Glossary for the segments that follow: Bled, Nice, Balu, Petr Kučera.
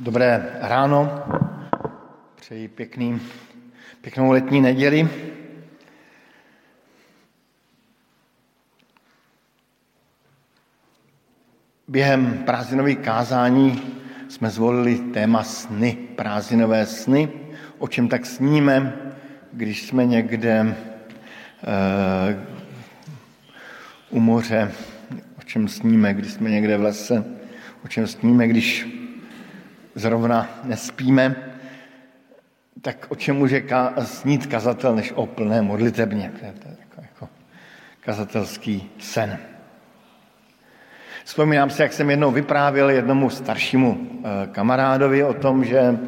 Dobré ráno, přeji pěknou letní neděli. Během prázdninových kázání jsme zvolili téma sny, prázdninové sny, o čem tak sníme, když jsme někde u moře, o čem sníme, když jsme někde v lese, o čem sníme, když zrovna nespíme, tak o čem může snít kazatel než o plné modlitebně. To je jako kazatelský sen. Vzpomínám si, jak jsem jednou vyprávěl jednomu staršímu kamarádovi o tom, že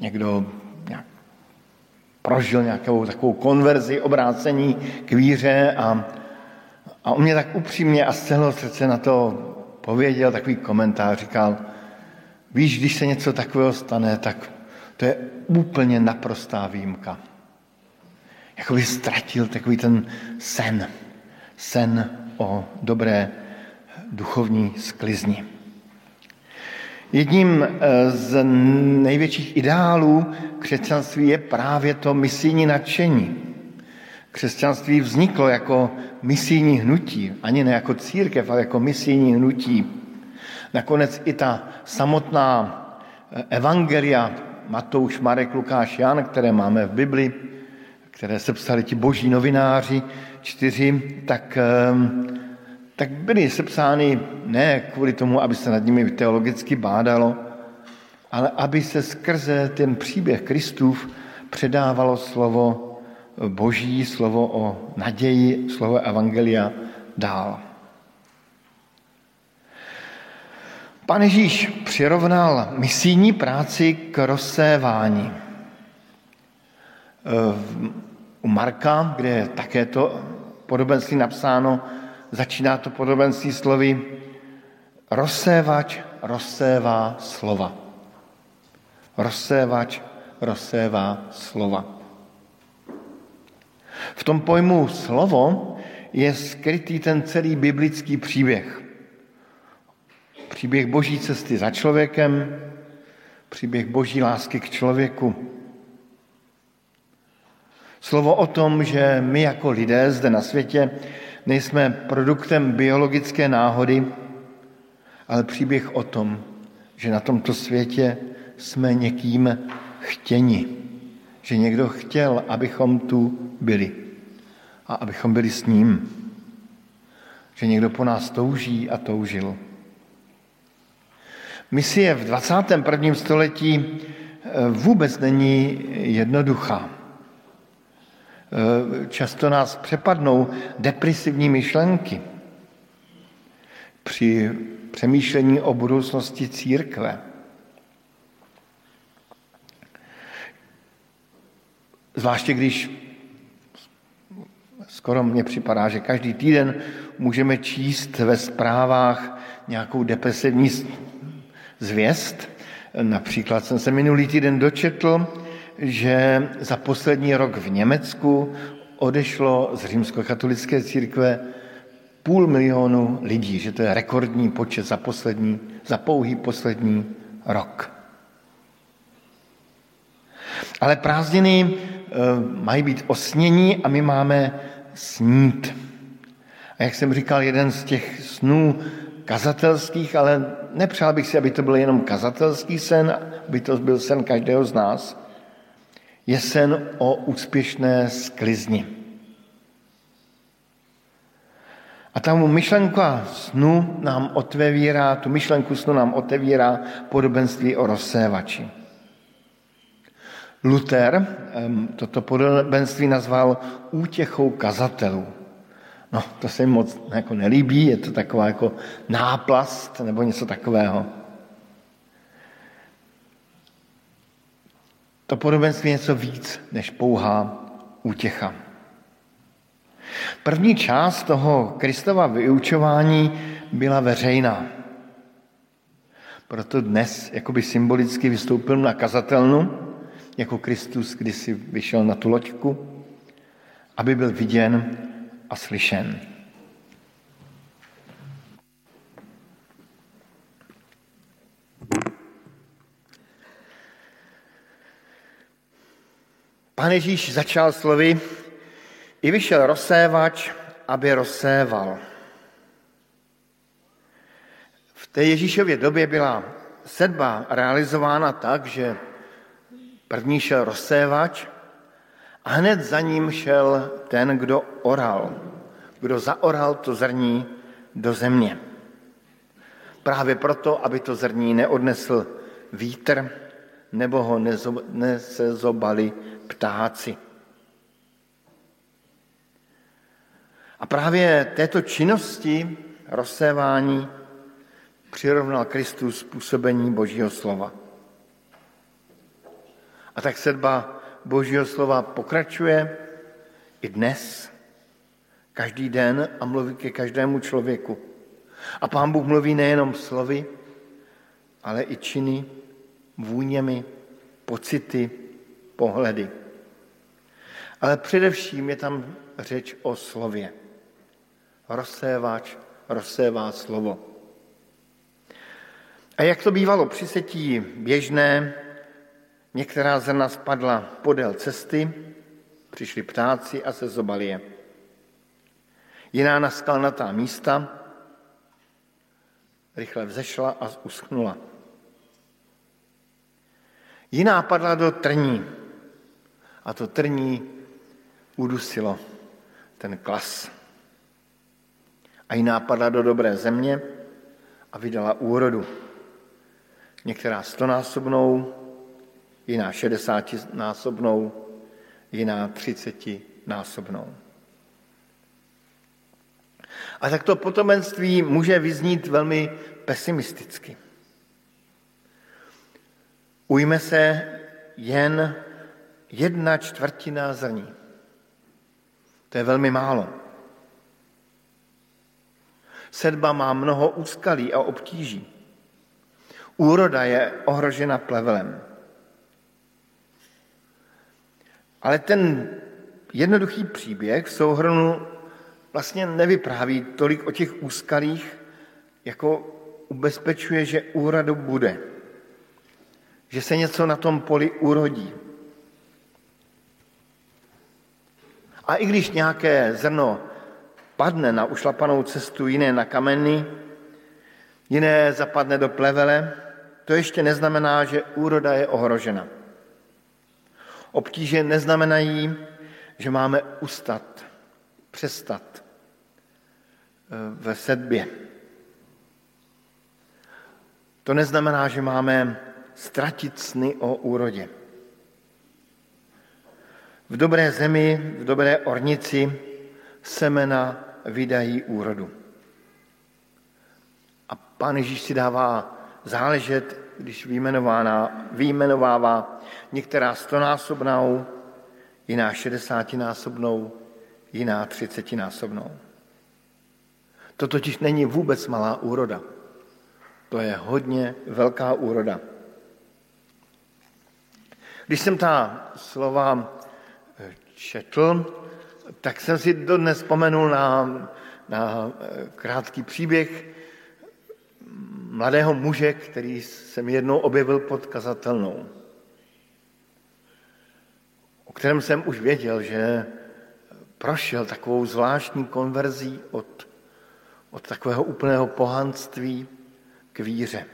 někdo prožil nějakou takovou konverzi, obrácení k víře a on mě tak upřímně a z celého srdce na to pověděl, takový komentář, říkal: víš, když se něco takového stane, tak to je úplně naprostá výjimka. Jakoby ztratil takový ten sen o dobré duchovní sklizni. Jedním z největších ideálů křesťanství je právě to misijní nadšení. Křesťanství vzniklo jako misijní hnutí, ani ne jako církev, ale jako misijní hnutí. Nakonec i ta samotná evangelia Matouš, Marek, Lukáš, Jan, které máme v Bibli, které se psali ti boží novináři, 4, tak byly sepsány ne kvůli tomu, aby se nad nimi teologicky bádalo, ale aby se skrze ten příběh Kristův předávalo slovo boží, slovo o naději, slovo evangelia dál. Pán Ježíš přirovnal misijní práci k rozsévání. U Marka, kde je také to podobenství napsáno, začíná to podobenství slovy: rozsévač rozsévá slova. Rozsévač rozsévá slova. V tom pojmu slovo je skrytý ten celý biblický příběh. Příběh boží cesty za člověkem, příběh boží lásky k člověku. Slovo o tom, že my jako lidé zde na světě nejsme produktem biologické náhody, ale příběh o tom, že na tomto světě jsme někým chtěni. Že někdo chtěl, abychom tu byli a abychom byli s ním. Že někdo po nás touží a toužil. Misie v 21. století vůbec není jednoduchá. Často nás přepadnou depresivní myšlenky při přemýšlení o budoucnosti církve. Zvláště když skoro mně připadá, že každý týden můžeme číst ve zprávách nějakou depresivní zvěst. Například jsem se minulý týden dočetl, že za poslední rok v Německu odešlo z římskokatolické církve 500 000 lidí, že to je rekordní počet za pouhý poslední rok. Ale prázdniny mají být osnění a my máme snít. A jak jsem říkal, jeden z těch snů kazatelských, ale nepřál bych si, aby to byl jenom kazatelský sen, aby to byl sen každého z nás, je sen o úspěšné sklizni. A ta myšlenka snu nám otevírá, tu myšlenku snu nám otevírá podobenství o rozsévači. Luther toto podobenství nazval útěchou kazatelů. No, to se jim moc jako nelíbí, je to taková jako náplast nebo něco takového. To podobenství je něco víc než pouhá útěcha. První část toho Kristova vyučování byla veřejná. Proto dnes jakoby symbolicky vystoupil na kazatelnu, jako Kristus kdysi vyšel na tu loďku, aby byl viděn a slyšen. Pán Ježíš začal slovy, i vyšel rozsévač, aby rozséval. V té Ježíšově době byla sedba realizována tak, že první šel rozsévač a hned za ním šel ten, kdo oral. Kdo zaoral to zrní do země. Právě proto, aby to zrní neodnesl vítr, nebo ho nesezobali ptáci. A právě této činnosti rozsévání přirovnal Kristus způsobení Božího slova. A tak sedba Božího slova pokračuje i dnes, každý den a mluví ke každému člověku. A Pán Bůh mluví nejenom slovy, ale i činy, vůněmi, pocity, pohledy. Ale především je tam řeč o slově. Rozséváč rozsévá slovo. A jak to bývalo při setí běžné, některá zrna spadla podél cesty, přišli ptáci a sezobali je. Jiná na skalnatá místa, rychle vzešla a uschnula. Jiná padla do trní a to trní udusilo ten klas. A jiná padla do dobré země a vydala úrodu. Některá 100násobnou, jiná 60násobnou, jiná 30násobnou. A tak to potomenství může vyznít velmi pesimisticky. Ujme se jen 1/4 zrní. To je velmi málo. Sedba má mnoho úskalí a obtíží. Úroda je ohrožena plevelem. Ale ten jednoduchý příběh v souhrnu vlastně nevypráví tolik o těch úskalích, jako ubezpečuje, že úroda bude. Že se něco na tom poli urodí. A i když nějaké zrno padne na ušlapanou cestu, jiné na kameny, jiné zapadne do plevele, to ještě neznamená, že úroda je ohrožena. Obtíže neznamenají, že máme ustat, přestat ve sedbě. To neznamená, že máme ztratit sny o úrodě. V dobré zemi, v dobré ornici semena vydají úrodu. A Pán Ježíš si dává záležet, když vyjmenovává některá 100násobnou, jiná 60násobnou, jiná 30násobnou. To totiž není vůbec malá úroda. To je hodně velká úroda. Když jsem ta slova četl, tak jsem si dodnes vzpomenul na krátký příběh mladého muže, který jsem jednou objevil pod kazatelnou, o kterém jsem už věděl, že prošel takovou zvláštní konverzí od takového úplného pohanství k víře.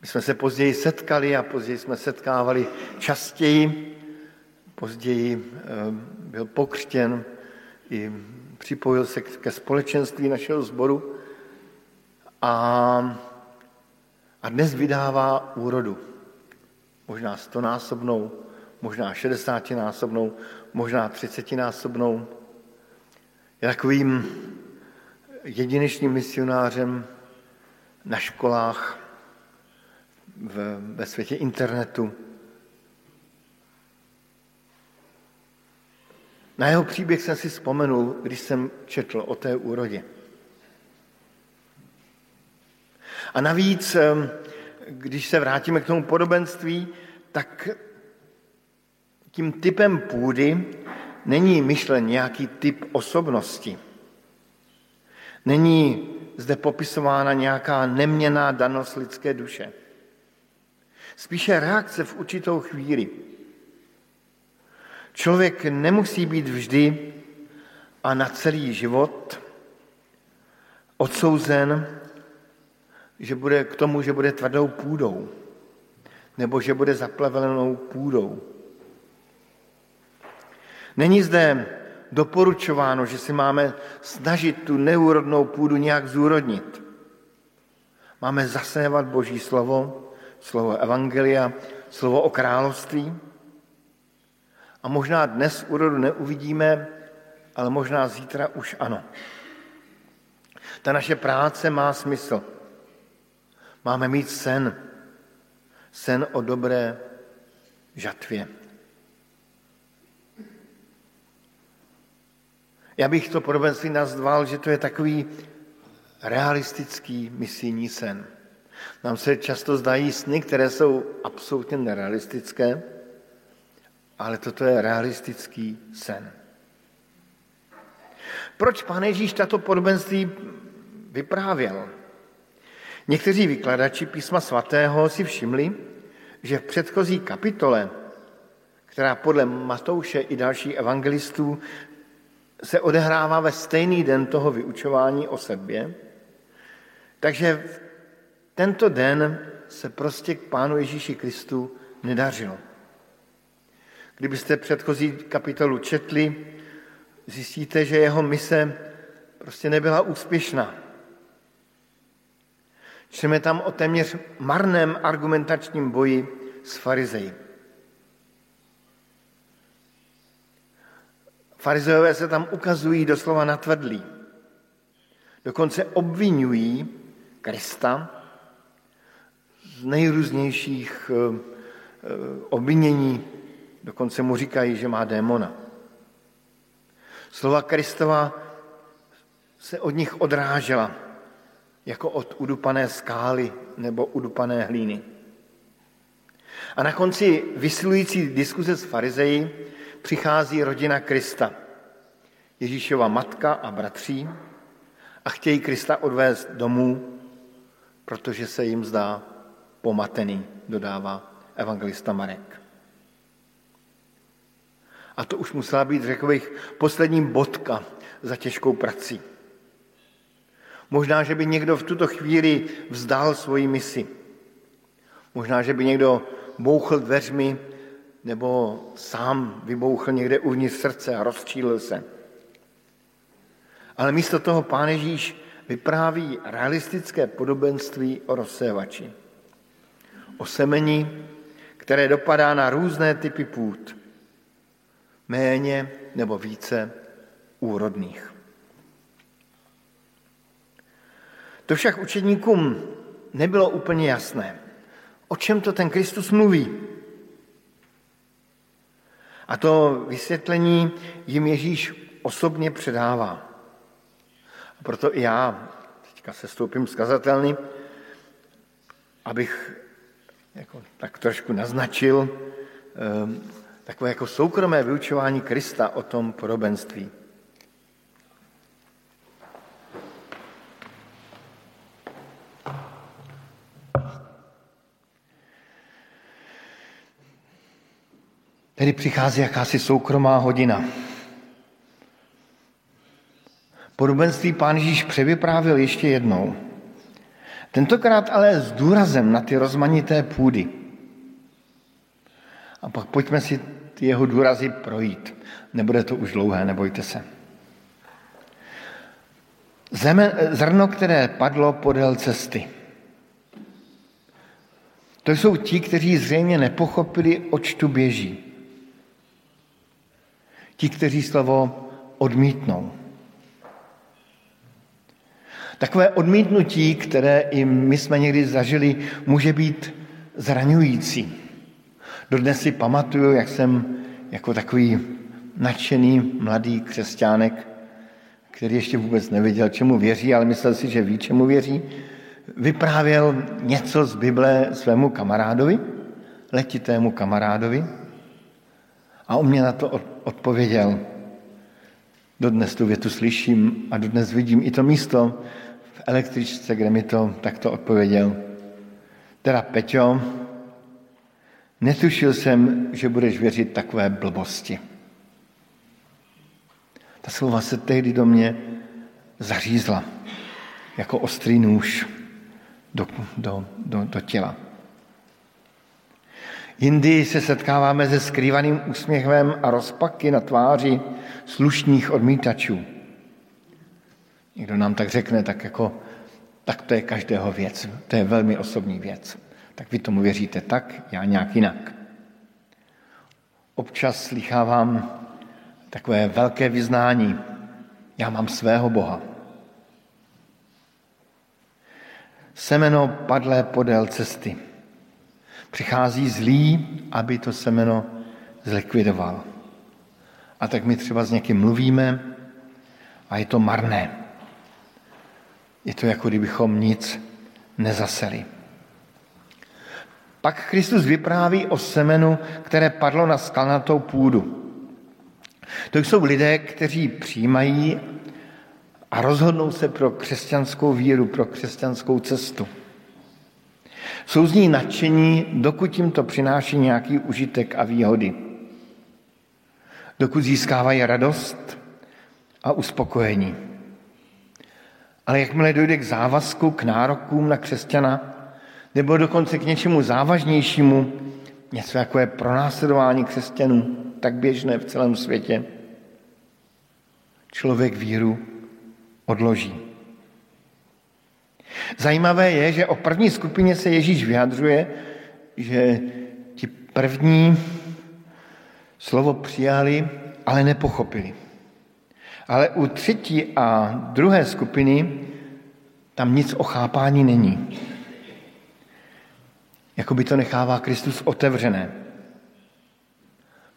My jsme se později setkali a později jsme setkávali častěji. Později byl pokřtěn i připojil se ke společenství našeho sboru a dnes vydává úrodu. Možná 100násobnou, možná 60násobnou, možná 30násobnou. Je takovým jedinečným misionářem na školách, ve světě internetu. Na jeho příběh jsem si vzpomenul, když jsem četl o té úrodě. A navíc, když se vrátíme k tomu podobenství, tak tím typem půdy není myšlen nějaký typ osobnosti. Není zde popisována nějaká neměnná danost lidské duše. Spíše reakce v určitou chvíli, Člověk nemusí být vždy a na celý život odsouzen, že bude k tomu, že bude tvrdou půdou, nebo že bude zaplavelenou půdou. Není zde doporučováno, že si máme snažit tu neúrodnou půdu nějak zúrodnit. Máme zasévat Boží slovo, slovo evangelia, slovo o království. A možná dnes úrodu neuvidíme, ale možná zítra už ano. Ta naše práce má smysl. Máme mít sen. Sen o dobré žatvě. Já bych to podobenství nazval, že to je takový realistický misijní sen. Nám se často zdají sny, které jsou absolutně nerealistické, ale toto je realistický sen. Proč Pán Ježíš tato podobenství vyprávěl? Někteří vykladači písma svatého si všimli, že v předchozí kapitole, která podle Matouše i dalších evangelistů se odehrává ve stejný den toho vyučování o sobě, takže tento den se prostě k Pánu Ježíši Kristu nedařilo. Kdybyste předchozí kapitolu četli, zjistíte, že jeho mise prostě nebyla úspěšná. Čteme tam o téměř marném argumentačním boji s farizeji. Farizejové se tam ukazují doslova natvrdlí. Dokonce obvinují Krista z nejrůznějších obvinění. Dokonce mu říkají, že má démona. Slova Kristova se od nich odrážela jako od udupané skály nebo udupané hlíny. A na konci vysilující diskuze s farizeji přichází rodina Krista, Ježíšova matka a bratří, a chtějí Krista odvést domů, protože se jim zdá pomatený, dodává evangelista Marek. A to už musela být, řekl bych, poslední bodka za těžkou prací. Možná, že by někdo v tuto chvíli vzdal svoji misi. Možná, že by někdo bouchl dveřmi nebo sám vybouchl někde uvnitř srdce a rozčílil se. Ale místo toho Pán Ježíš vypráví realistické podobenství o rozsévači. O semeni, které dopadá na různé typy půd. Méně nebo více úrodných. To však učedníkům nebylo úplně jasné, o čem to ten Kristus mluví. A to vysvětlení jim Ježíš osobně předává. A proto i já teďka se stoupím z kazatelny, abych jako tak trošku naznačil takové jako soukromé vyučování Krista o tom podobenství. Tedy přichází jakási soukromá hodina. Podobenství Pán Ježíš převyprávil ještě jednou. Tentokrát ale s důrazem na ty rozmanité půdy. A pak pojďme si jeho důrazy projít. Nebude to už dlouhé, nebojte se. Zrno, které padlo podél cesty. To jsou ti, kteří zřejmě nepochopili, oč tu běží. Ti, kteří slovo odmítnou. Takové odmítnutí, které i my jsme někdy zažili, může být zraňující. Dodnes si pamatuju, jak jsem jako takový nadšený mladý křesťánek, který ještě vůbec nevěděl, čemu věří, ale myslel si, že ví, čemu věří, vyprávěl něco z Bible svému kamarádovi, letitému kamarádovi, a on mě na to odpověděl. Dodnes tu větu slyším a dodnes vidím i to místo v električce, kde mi to takto odpověděl. Teda Peťo, netušil jsem, že budeš věřit takové blbosti. Ta slova se tehdy do mě zařízla jako ostrý nůž do těla. Jindy se setkáváme se skrývaným úsměvem a rozpaky na tváři slušných odmítačů. Někdo nám tak řekne, tak to je každého věc, to je velmi osobní věc. Tak vy tomu věříte tak, já nějak jinak. Občas slýchávám takové velké vyznání. Já mám svého Boha. Semeno padlé podél cesty. Přichází zlý, aby to semeno zlikvidoval. A tak my třeba s někým mluvíme a je to marné. Je to, jako kdybychom nic nezaseli. Pak Kristus vypráví o semenu, které padlo na skalnatou půdu. To jsou lidé, kteří přijímají a rozhodnou se pro křesťanskou víru, pro křesťanskou cestu. Jsou z ní nadšení, dokud jim to přináší nějaký užitek a výhody. Dokud získávají radost a uspokojení. Ale jakmile dojde k závazku, k nárokům na křesťana, nebo dokonce k něčemu závažnějšímu, něco jako je pronásledování křesťanů, tak běžné v celém světě, člověk víru odloží. Zajímavé je, že o první skupině se Ježíš vyjadřuje, že ti první slovo přijali, ale nepochopili. Ale u třetí a druhé skupiny tam nic o chápání není. Jakoby to nechává Kristus otevřené.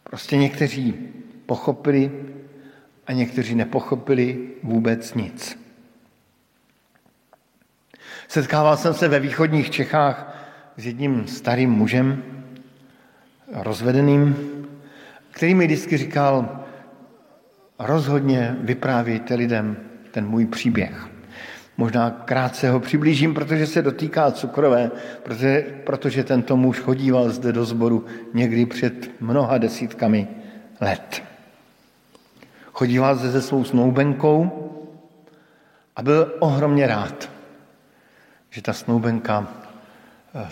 Prostě někteří pochopili a někteří nepochopili vůbec nic. Setkával jsem se ve východních Čechách s jedním starým mužem, rozvedeným, který mi vždycky říkal: rozhodně vyprávějte lidem ten můj příběh. Možná krátce ho přiblížím, protože se dotýká cukrové, protože tento muž chodíval zde do sboru někdy před mnoha desítkami let. Chodíval zde se svou snoubenkou a byl ohromně rád, že ta snoubenka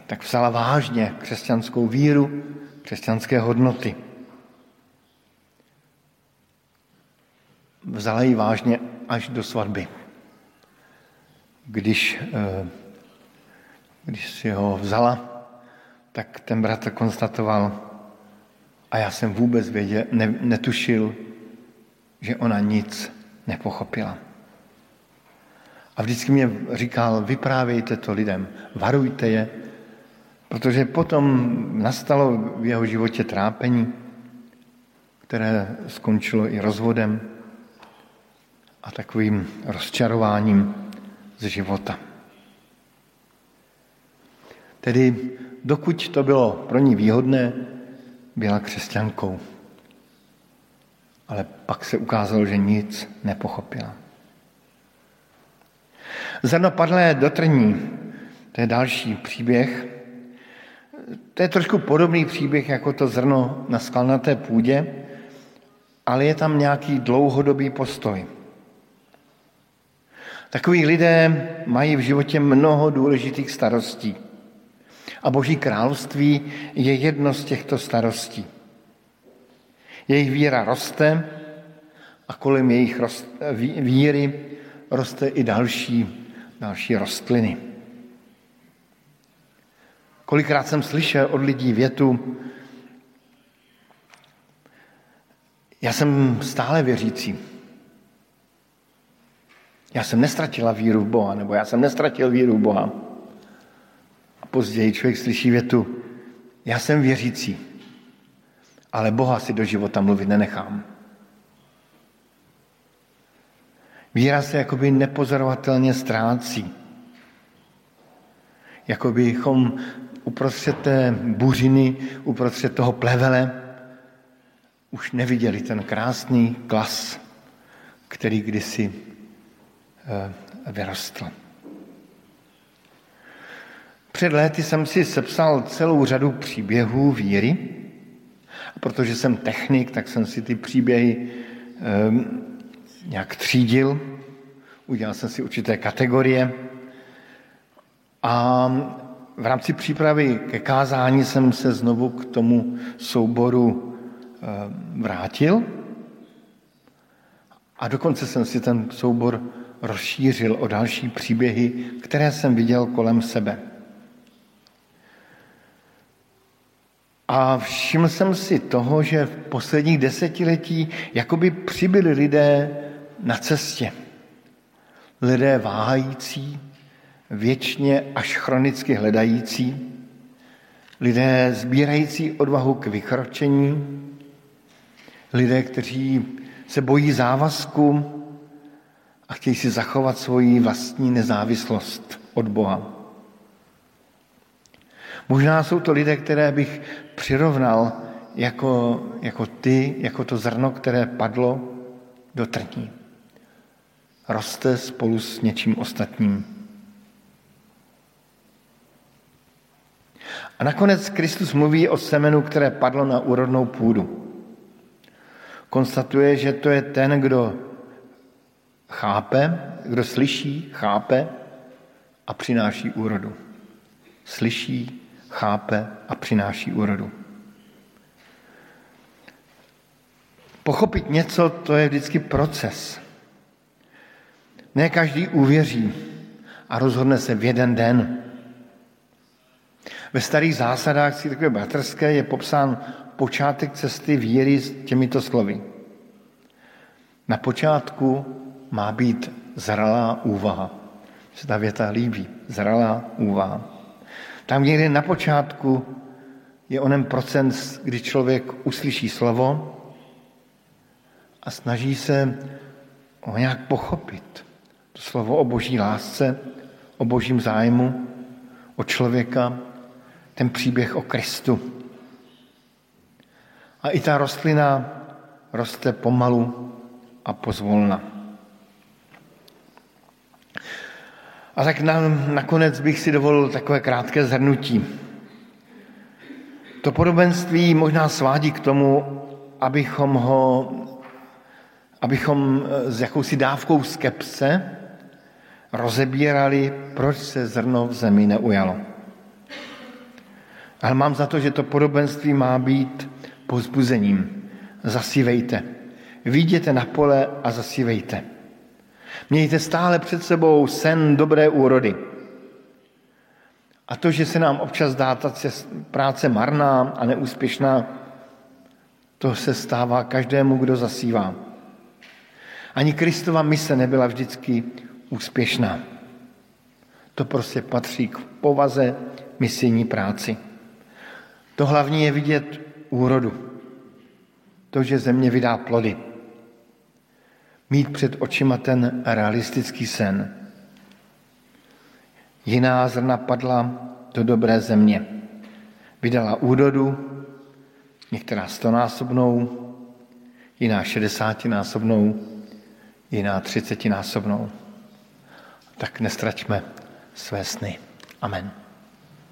tak vzala vážně křesťanskou víru, křesťanské hodnoty. Vzala ji vážně až do svatby. Když si ho vzala, tak ten bratr konstatoval: a já jsem vůbec netušil, že ona nic nepochopila. A vždycky mě říkal: vyprávějte to lidem, varujte je, protože potom nastalo v jeho životě trápení, které skončilo i rozvodem a takovým rozčarováním z života. Tedy dokud to bylo pro ní výhodné, byla křesťankou. Ale pak se ukázalo, že nic nepochopila. Zrno padlé do trní, to je další příběh. To je trošku podobný příběh jako to zrno na skalnaté půdě, ale je tam nějaký dlouhodobý postoj. Takoví lidé mají v životě mnoho důležitých starostí. A Boží království je jedno z těchto starostí. Jejich víra roste a kolem jejich víry roste i další rostliny. Kolikrát jsem slyšel od lidí větu: já jsem stále věřící. Já jsem nestratila víru v Boha, nebo já jsem nestratil víru v Boha. A později člověk slyší větu: já jsem věřící, ale Boha si do života mluvit nenechám. Víra se jakoby nepozorovatelně ztrácí. Jakobychom uprostřed té buřiny, uprostřed toho plevele už neviděli ten krásný klas, který kdysi vyrostl. Před léty jsem si sepsal celou řadu příběhů víry. Protože jsem technik, tak jsem si ty příběhy nějak třídil, udělal jsem si určité kategorie a v rámci přípravy ke kázání jsem se znovu k tomu souboru vrátil a dokonce jsem si ten soubor rozšířil o další příběhy, které jsem viděl kolem sebe. A všiml jsem si toho, že v posledních desetiletí jakoby přibyli lidé na cestě. Lidé váhající, věčně až chronicky hledající, lidé sbírající odvahu k vykročení, lidé, kteří se bojí závazku a chtějí si zachovat svoji vlastní nezávislost od Boha. Možná jsou to lidé, které bych přirovnal jako to zrno, které padlo do trní. Roste spolu s něčím ostatním. A nakonec Kristus mluví o semenu, které padlo na úrodnou půdu. Konstatuje, že to je ten, kdo chápe, kdo slyší, chápe a přináší úrodu. Slyší, chápe a přináší úrodu. Pochopit něco, to je vždycky proces. Ne každý uvěří a rozhodne se v jeden den. Ve starých zásadách církve bratrské je popsán počátek cesty víry s těmito slovy. Na počátku má být zralá úvaha. Se ta věta líbí. Zralá úvaha. Tam někde na počátku je onem procent, kdy člověk uslyší slovo a snaží se ho nějak pochopit. To slovo o boží lásce, o božím zájmu, o člověka, ten příběh o Kristu. A i ta rostlina roste pomalu a pozvolna. A tak nakonec bych si dovolil takové krátké shrnutí. To podobenství možná svádí k tomu, abychom s jakousi dávkou skepse rozebírali, proč se zrno v zemi neujalo. Ale mám za to, že to podobenství má být povzbuzením. Zasívejte. Vyjděte na pole a zasívejte. Mějte stále před sebou sen dobré úrody. A to, že se nám občas dá ta práce marná a neúspěšná, to se stává každému, kdo zasívá. Ani Kristova mise nebyla vždycky úspěšná. To prostě patří k povaze misijní práci. To hlavní je vidět úrodu. To, že země vydá plody. Mít před očima ten realistický sen. Jiná zrna padla do dobré země. Vydala úrodu, některá 100násobnou, jiná 60násobnou, jiná 30násobnou. Tak nestraťme své sny. Amen.